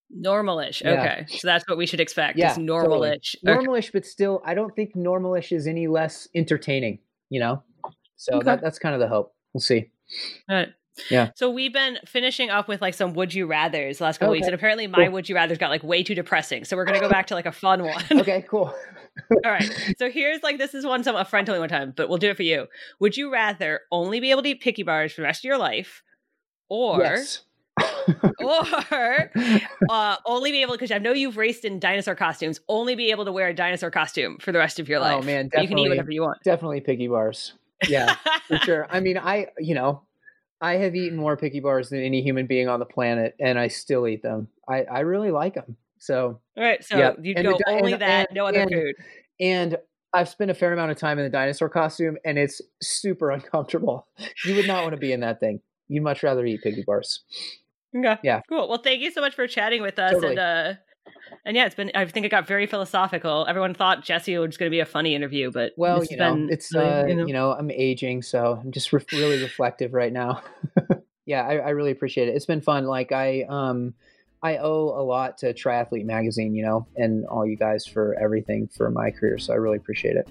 Yeah. Okay. So that's what we should expect. Yeah, is normalish. Totally. Normalish, okay. But still, I don't think normalish is any less entertaining, you know? So that's kind of the hope. We'll see. All right. Yeah. So we've been finishing up with like some would you rathers the last couple weeks. And apparently my would you rathers got like way too depressing. So we're going to go back to like a fun one. Okay, cool. All right. So here's like, this is one a friend told me one time, but we'll do it for you. Would you rather only be able to eat Picky Bars for the rest of your life, or... Yes. Or only be able, because I know you've raced in dinosaur costumes, only be able to wear a dinosaur costume for the rest of your life. Oh man, definitely. You can eat whatever you want. Definitely Picky Bars. Yeah, for sure. I mean, I have eaten more Picky Bars than any human being on the planet, and I still eat them. I really like them. So, all right. So yeah. You go only that, no other food. And I've spent a fair amount of time in the dinosaur costume, and it's super uncomfortable. You would not want to be in that thing. You'd much rather eat Picky Bars. Okay. Yeah. Cool. Well, thank you so much for chatting with us. Totally. And yeah, it's been, I think it got very philosophical. Everyone thought Jesse was going to be a funny interview, but I'm aging, so I'm just really reflective right now. Yeah. I really appreciate it. It's been fun. Like I owe a lot to Triathlete Magazine, you know, and all you guys for everything for my career. So I really appreciate it.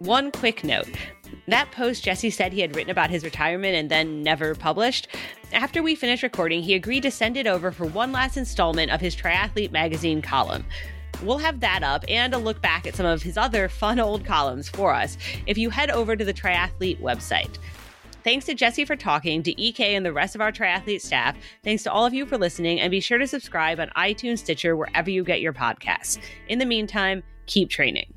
One quick note. That post Jesse said he had written about his retirement and then never published. After we finished recording, he agreed to send it over for one last installment of his Triathlete Magazine column. We'll have that up and a look back at some of his other fun old columns for us if you head over to the Triathlete website. Thanks to Jesse for talking, to EK and the rest of our Triathlete staff. Thanks to all of you for listening, and be sure to subscribe on iTunes, Stitcher, wherever you get your podcasts. In the meantime, keep training.